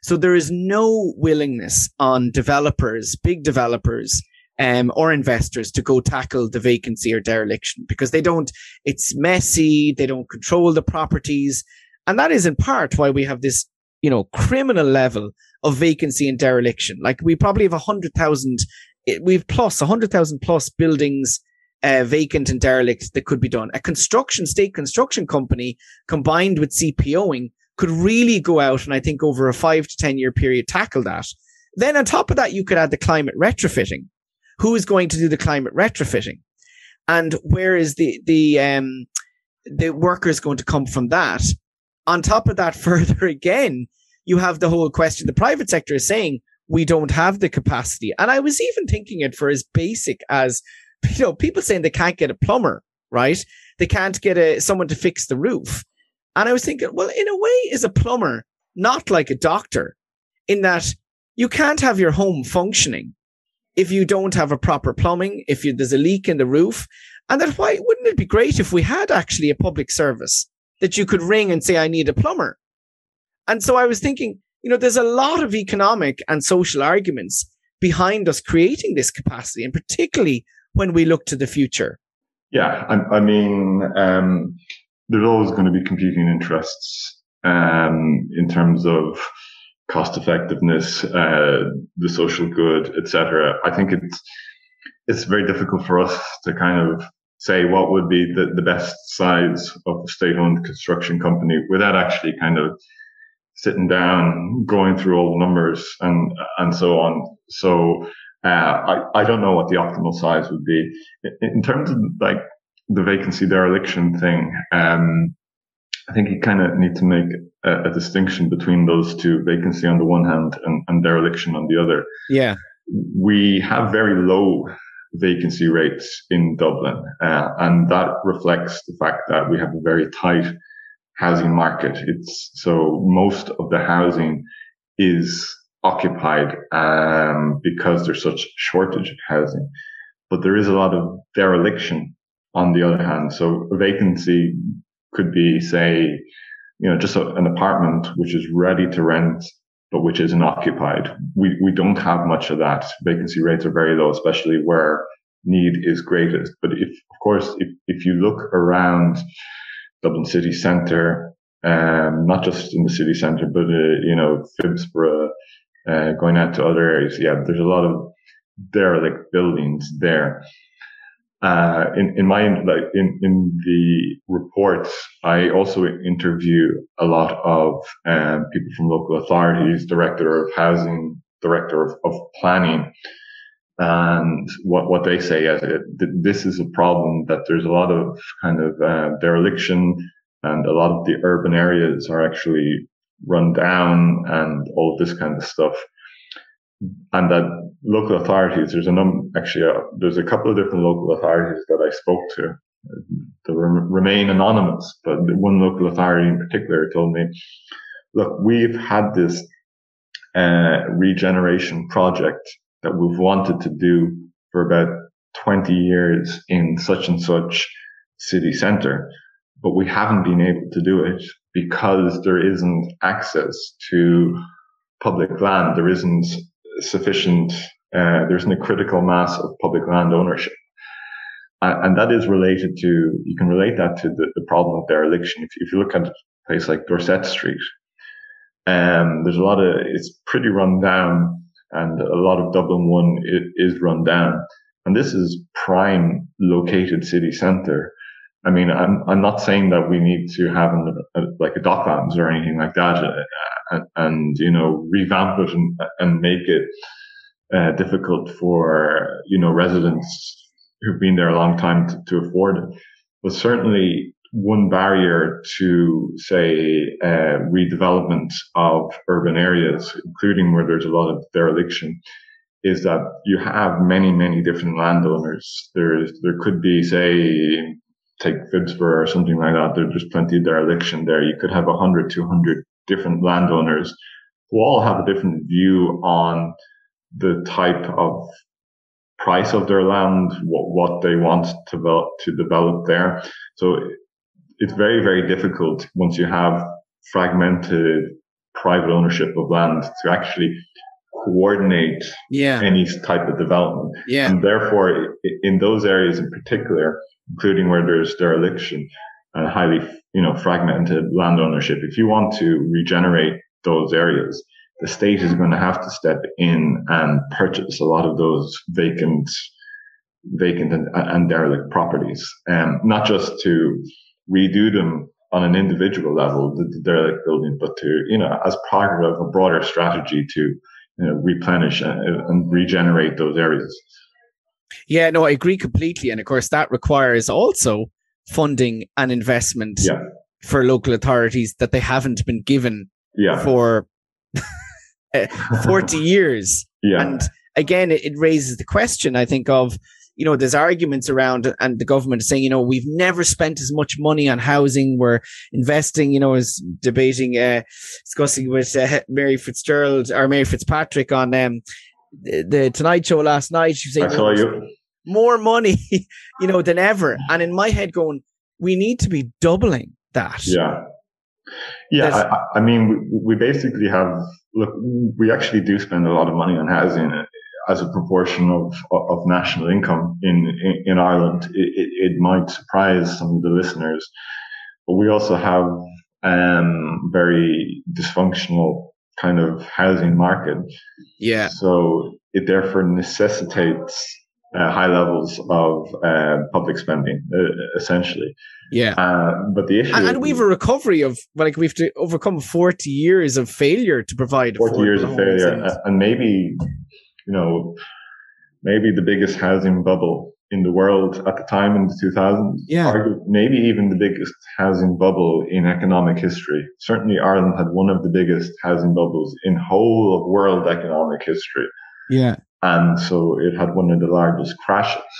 So there is no willingness on developers, big developers, Um, or investors to go tackle the vacancy or dereliction, because they don't, it's messy, they don't control the properties. And that is in part why we have this, you know, criminal level of vacancy and dereliction. Like, we probably have a hundred thousand, we've plus a hundred thousand plus buildings uh, vacant and derelict that could be done. A construction, state construction company combined with C P O'ing could really go out and, I think, over a five to ten year period, tackle that. Then on top of that, you could add the climate retrofitting. Who is going to do the climate retrofitting, and where is the the um, the workers going to come from that? On top of that, further again, you have the whole question. The private sector is saying we don't have the capacity, and I was even thinking it for as basic as, you know, people saying they can't get a plumber, right? They can't get a someone to fix the roof, and I was thinking, well, in a way, is a plumber not like a doctor, in that you can't have your home functioning if you don't have a proper plumbing, if you, there's a leak in the roof. And that, why wouldn't it be great if we had actually a public service that you could ring and say, I need a plumber? And so I was thinking, you know, there's a lot of economic and social arguments behind us creating this capacity, and particularly when we look to the future. Yeah, I, I mean, um, there's always going to be competing interests um, in terms of cost effectiveness, uh, the social good, et cetera. I think it's it's very difficult for us to kind of say what would be the, the best size of the state-owned construction company without actually kind of sitting down, going through all the numbers and and so on. So uh, I I don't know what the optimal size would be in, in terms of, like, the vacancy dereliction thing. Um, I think you kind of need to make a, a distinction between those two, vacancy on the one hand and, and dereliction on the other. Yeah. We have very low vacancy rates in Dublin, uh, and that reflects the fact that we have a very tight housing market. It's so most of the housing is occupied um, because there's such shortage of housing. But there is a lot of dereliction on the other hand. So a vacancy could be, say, you know, just a, an apartment which is ready to rent, but which isn't occupied. We, we don't have much of that. Vacancy rates are very low, especially where need is greatest. But if, of course, if, if you look around Dublin city centre, um, not just in the city centre, but, uh, you know, Phibsborough, uh, going out to other areas, yeah, there's a lot of derelict buildings there. Uh, in, in my, like, in, in the reports, I also interview a lot of, um, people from local authorities, director of housing, director of, of planning. And what, what they say is that this is a problem, that there's a lot of kind of, uh, dereliction, and a lot of the urban areas are actually run down and all this kind of stuff. And that local authorities, there's a number, actually, uh, there's a couple of different local authorities that I spoke to that re- remain anonymous, but one local authority in particular told me, look, we've had this uh, regeneration project that we've wanted to do for about twenty years in such and such city centre, but we haven't been able to do it because there isn't access to public land. There isn't sufficient, uh, there isn't a critical mass of public land ownership. Uh, and that is related to, you can relate that to the, the problem of dereliction. If, if you look at a place like Dorset Street, um, there's a lot of, it's pretty run down, and a lot of Dublin one is run down. And this is prime located city centre. I mean, I'm, I'm not saying that we need to have an, a, like a Docklands or anything like that, and, and you know, revamp it and, and make it uh, difficult for, you know, residents who've been there a long time to, to afford it. But certainly one barrier to, say, uh, redevelopment of urban areas, including where there's a lot of dereliction, is that you have many, many different landowners. There's, there could be, say, take Phibsborough or something like that, there's plenty of dereliction there. You could have one hundred, two hundred different landowners who all have a different view on the type of price of their land, what, what they want to develop, to develop there. So it's very, very difficult once you have fragmented private ownership of land to actually coordinate yeah. any type of development. Yeah. And therefore, in those areas in particular, including where there's dereliction and highly, you know, fragmented land ownership, if you want to regenerate those areas, the state is going to have to step in and purchase a lot of those vacant, vacant and, and derelict properties, um, not just to redo them on an individual level, the, the derelict building, but to, you know, as part of a broader strategy to, you know, replenish and, and regenerate those areas. Yeah, no, I agree completely. And of course, that requires also funding and investment yeah. for local authorities that they haven't been given yeah. for forty years. Yeah. And again, it, it raises the question, I think, of, you know, there's arguments around, and the government is saying, you know, we've never spent as much money on housing. We're investing, you know, is debating, uh, discussing with uh, Mary Fitzgerald or Mary Fitzpatrick on um, the, the Tonight Show last night. She was saying, I saw you. More money, you know, than ever. And in my head going, we need to be doubling that. Yeah. Yeah. I, I mean, we, we basically have, look, we actually do spend a lot of money on housing as a proportion of, of national income in, in, in Ireland. It, it, it might surprise some of the listeners, but we also have um very dysfunctional kind of housing market. Yeah. So it therefore necessitates Uh, high levels of uh, public spending, uh, essentially. Yeah. Uh, but the issue, and, and we have a recovery of like we've to overcome forty years of failure to provide forty years of failure, and, and maybe you know, maybe the biggest housing bubble in the world at the time in the two thousands. Yeah. Maybe even the biggest housing bubble in economic history. Certainly, Ireland had one of the biggest housing bubbles in whole of world economic history. Yeah. And so it had one of the largest crashes.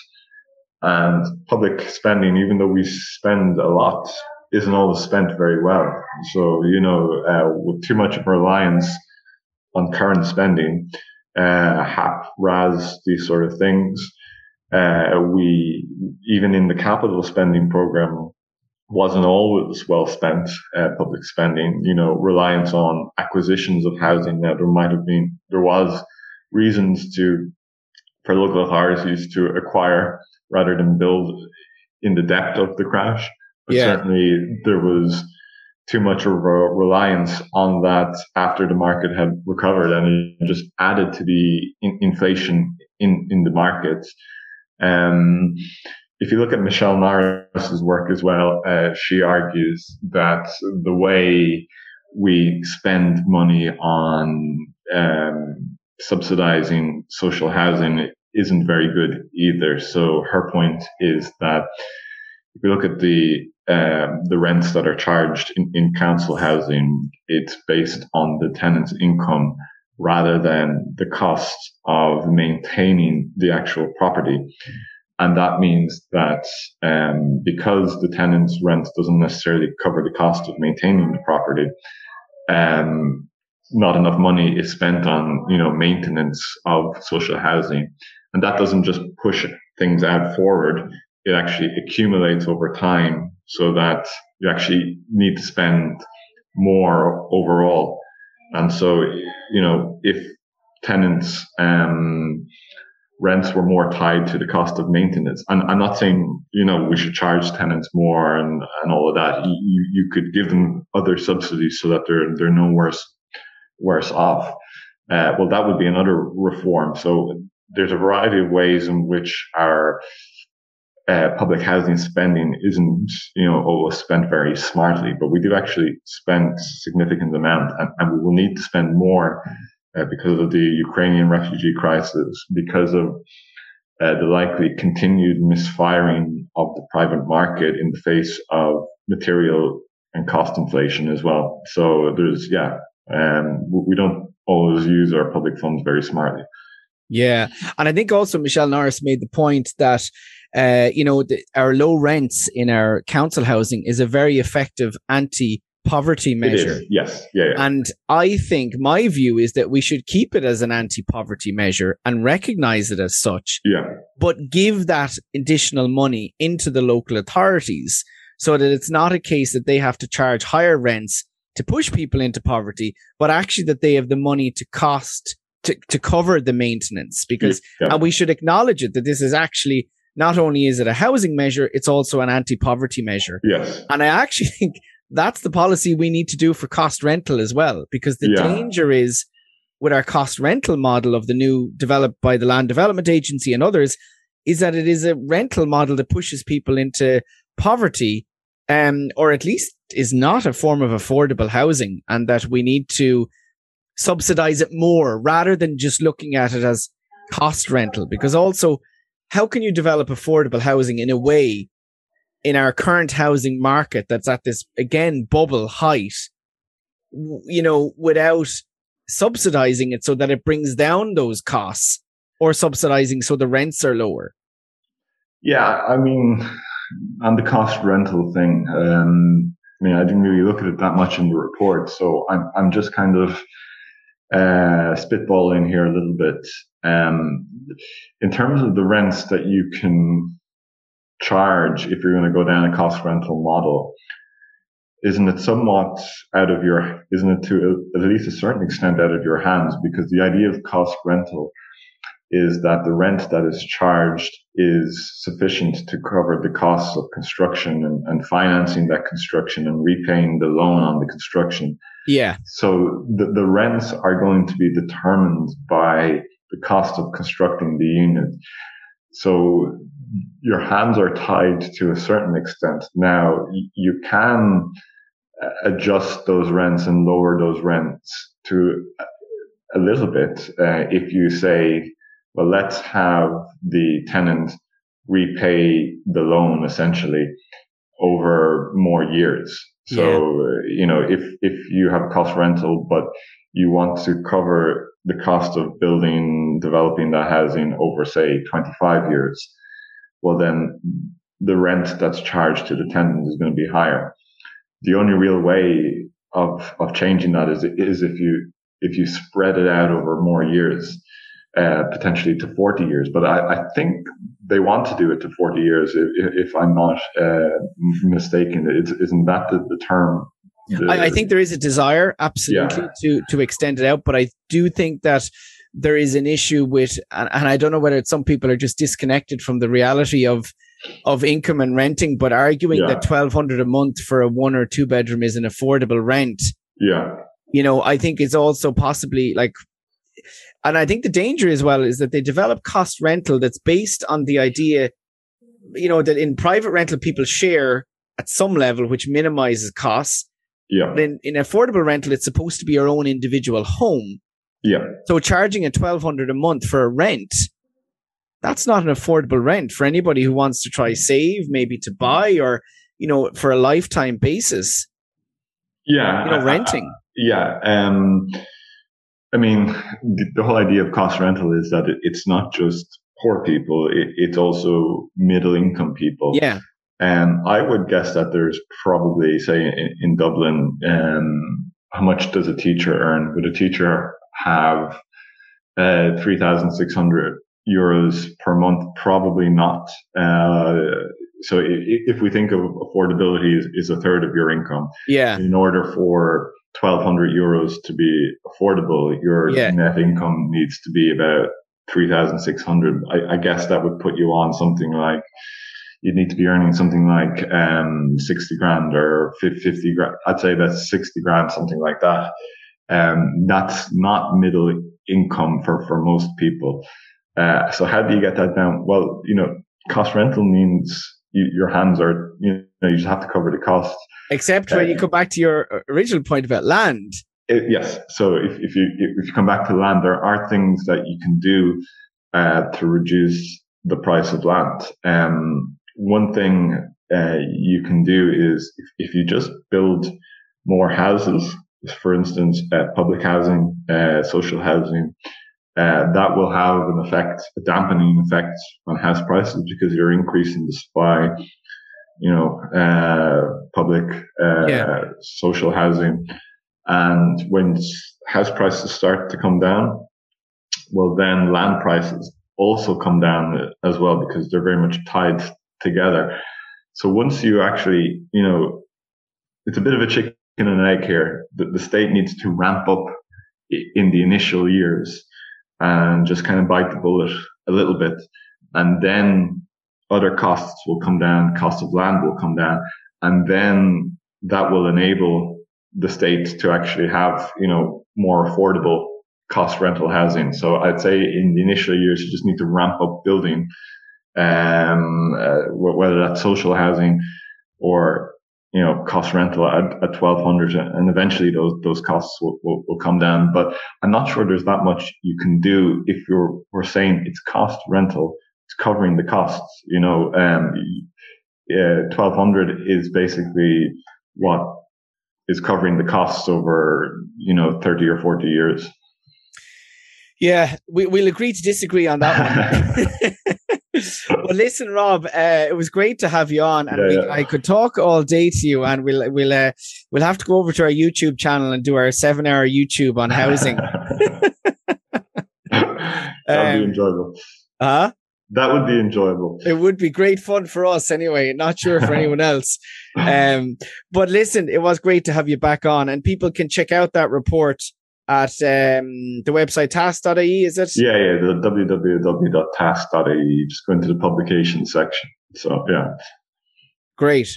And public spending, even though we spend a lot, isn't always spent very well. So, you know, uh, with too much of reliance on current spending, uh, H A P, R A S, these sort of things. Uh, we, even in the capital spending program, wasn't always well spent, uh, public spending, you know, reliance on acquisitions of housing. Now, there might have been, there was reasons to, for local authorities to acquire rather than build in the depth of the crash. But yeah. certainly there was too much of a reliance on that after the market had recovered, and it just added to the in- inflation in, in the markets. Um, if you look at Michelle Norris's work as well, uh, she argues that the way we spend money on um, subsidizing social housing isn't very good either. So her point is that if you look at the um, the rents that are charged in, in council housing, it's based on the tenant's income rather than the cost of maintaining the actual property. And that means that um, because the tenant's rent doesn't necessarily cover the cost of maintaining the property, um, not enough money is spent on, you know, maintenance of social housing. And that doesn't just push things out forward. It actually accumulates over time so that you actually need to spend more overall. And so, you know, if tenants, um, rents were more tied to the cost of maintenance, and I'm not saying, you know, we should charge tenants more and, and all of that. You, you could give them other subsidies so that they're, they're no worse, worse off. Uh, well, that would be another reform. So there's a variety of ways in which our, Uh, public housing spending isn't, you know, always spent very smartly, but we do actually spend significant amount, and, and we will need to spend more uh, because of the Ukrainian refugee crisis, because of uh, the likely continued misfiring of the private market in the face of material and cost inflation as well. So there's, yeah, um, we don't always use our public funds very smartly. Yeah. And I think also Michelle Norris made the point that Uh, you know, the, our low rents in our council housing is a very effective anti-poverty measure. It is. Yes. Yeah, yeah. And I think my view is that we should keep it as an anti-poverty measure and recognize it as such. Yeah. But give that additional money into the local authorities so that it's not a case that they have to charge higher rents to push people into poverty, but actually that they have the money to cost, to, to cover the maintenance. Because, yeah. and we should acknowledge it, that this is actually, not only is it a housing measure, it's also an anti-poverty measure. Yes. And I actually think that's the policy we need to do for cost rental as well, because the yeah. danger is with our cost rental model of the new developed by the Land Development Agency and others is that it is a rental model that pushes people into poverty, um, or at least is not a form of affordable housing, and that we need to subsidize it more rather than just looking at it as cost rental. Because also, how can you develop affordable housing in a way in our current housing market that's at this, again, bubble height, you know, without subsidizing it so that it brings down those costs, or subsidizing so the rents are lower? Yeah, I mean, on the cost rental thing, um, I mean, I didn't really look at it that much in the report, so I'm I'm just kind of uh, spitballing here a little bit. Um, in terms of the rents that you can charge if you're going to go down a cost rental model, isn't it somewhat out of your, isn't it to a, at least a certain extent out of your hands? Because the idea of cost rental is that the rent that is charged is sufficient to cover the costs of construction and, and financing that construction and repaying the loan on the construction. Yeah. So the, the rents are going to be determined by the cost of constructing the unit. So your hands are tied to a certain extent. Now, you can adjust those rents and lower those rents to a little bit uh, if you say, well, let's have the tenant repay the loan essentially over more years. So, yeah. you know, if, if you have cost rental, but you want to cover the cost of building, developing that housing over, say, twenty-five years, well, then the rent that's charged to the tenant is going to be higher. The only real way of, of changing that is, is if you, if you spread it out over more years, uh, potentially to forty years. But I, I think they want to do it to forty years, if, if I'm not uh, mistaken. It's, isn't that the, the term? The, I, I think there is a desire, absolutely, yeah. to, to extend it out. But I do think that there is an issue with, and, and I don't know whether it's some people are just disconnected from the reality of of income and renting, but arguing yeah. that twelve hundred a month for a one or two bedroom is an affordable rent. Yeah. You know, I think it's also possibly like, and I think the danger as well is that they develop cost rental that's based on the idea, you know, that in private rental people share at some level, which minimizes costs. Yeah. But in, in affordable rental, it's supposed to be your own individual home. Yeah. So charging a twelve hundred a month for a rent, that's not an affordable rent for anybody who wants to try save, maybe to buy, or, you know, for a lifetime basis. Yeah. You know, renting. Uh, yeah. Um, I mean, the, the whole idea of cost rental is that it, it's not just poor people. It, it's also middle income people. Yeah. And um, I would guess that there's probably, say, in, in Dublin, um, how much does a teacher earn? Would a teacher have uh, three thousand six hundred? Euros per month? Probably not. Uh, so if, if we think of affordability as, is a third of your income, yeah. in order for twelve hundred euros to be affordable, your yeah. net income needs to be about three thousand six hundred. I, I guess that would put you on something like, you'd need to be earning something like um, sixty grand or fifty grand. I'd say that's sixty grand, something like that. Um, that's not middle income for, for most people. Uh, so how do you get that down? Well, you know, cost rental means you, your hands are, you know, you just have to cover the cost. Except when uh, you go back to your original point about land. It, yes. So if, if you, if you come back to land, there are things that you can do, uh, to reduce the price of land. Um, one thing, uh, you can do is if, if you just build more houses, for instance, uh, public housing, uh, social housing, Uh, that will have an effect, a dampening effect on house prices, because you're increasing the supply, you know, uh, public, uh, yeah. social housing. And when house prices start to come down, well, then land prices also come down as well, because they're very much tied together. So once you actually, you know, it's a bit of a chicken and egg here. The, the state needs to ramp up in the initial years and just kind of bite the bullet a little bit. And then other costs will come down, cost of land will come down. And then that will enable the state to actually have, you know, more affordable cost rental housing. So I'd say in the initial years, you just need to ramp up building, um, uh, whether that's social housing or, you know, cost rental at, at twelve hundred, and eventually those, those costs will, will, will come down. But I'm not sure there's that much you can do if you're, we're saying it's cost rental, it's covering the costs, you know, um, yeah, twelve hundred is basically what is covering the costs over, you know, thirty or forty years. Yeah. We, we'll agree to disagree on that one. Well, listen, Rob, uh, it was great to have you on, and yeah, we, yeah. I could talk all day to you, and we'll we'll uh, we'll have to go over to our YouTube channel and do our seven hour YouTube on housing. That'd um, be enjoyable. Huh? That would be enjoyable. It would be great fun for us anyway, not sure for anyone else. Um, but listen, it was great to have you back on, and people can check out that report at um, the website T A S C dot I E, is it? Yeah, yeah, the w w w dot T A S C dot I E. Just go into the publication section. So, yeah. Great.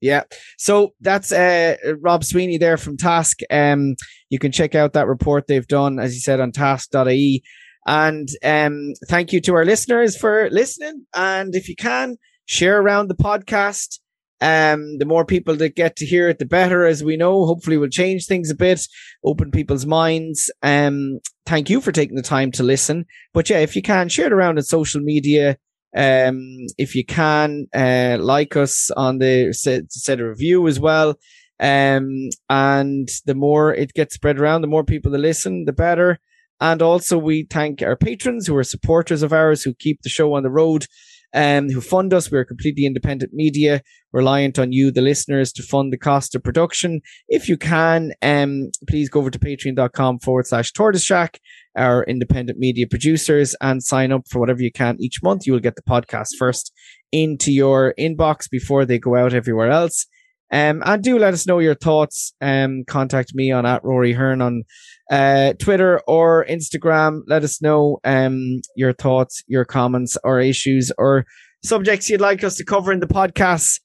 Yeah. So that's uh, Rob Sweeney there from T A S C. Um, you can check out that report they've done, as you said, on T A S C dot I E. And um, thank you to our listeners for listening. And if you can, share around the podcast. Um, the more people that get to hear it, the better, as we know. Hopefully we'll change things a bit, open people's minds. Um, thank you for taking the time to listen. But yeah, if you can, share it around on social media. Um, if you can, uh, like us on the set, set a review as well. Um, and the more it gets spread around, the more people that listen, the better. And also we thank our patrons who are supporters of ours, who keep the show on the road. um, who fund us. We're a completely independent media, reliant on you, the listeners, to fund the cost of production. If you can, um, please go over to patreon.com forward slash Tortoise Shack, our independent media producers, and sign up for whatever you can each month. You will get the podcast first into your inbox before they go out everywhere else. Um, and do let us know your thoughts. Um, contact me on at Rory Hearn on uh, Twitter or Instagram. Let us know um, your thoughts, your comments, or issues, or subjects you'd like us to cover in the podcast.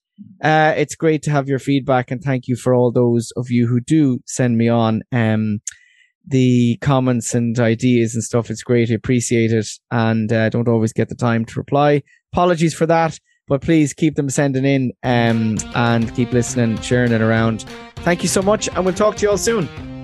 Uh, it's great to have your feedback, and thank you for all those of you who do send me on um, the comments and ideas and stuff. It's great. I appreciate it, and I uh, don't always get the time to reply. Apologies for that. But please keep them sending in um, and keep listening, sharing it around. Thank you so much, and we'll talk to you all soon.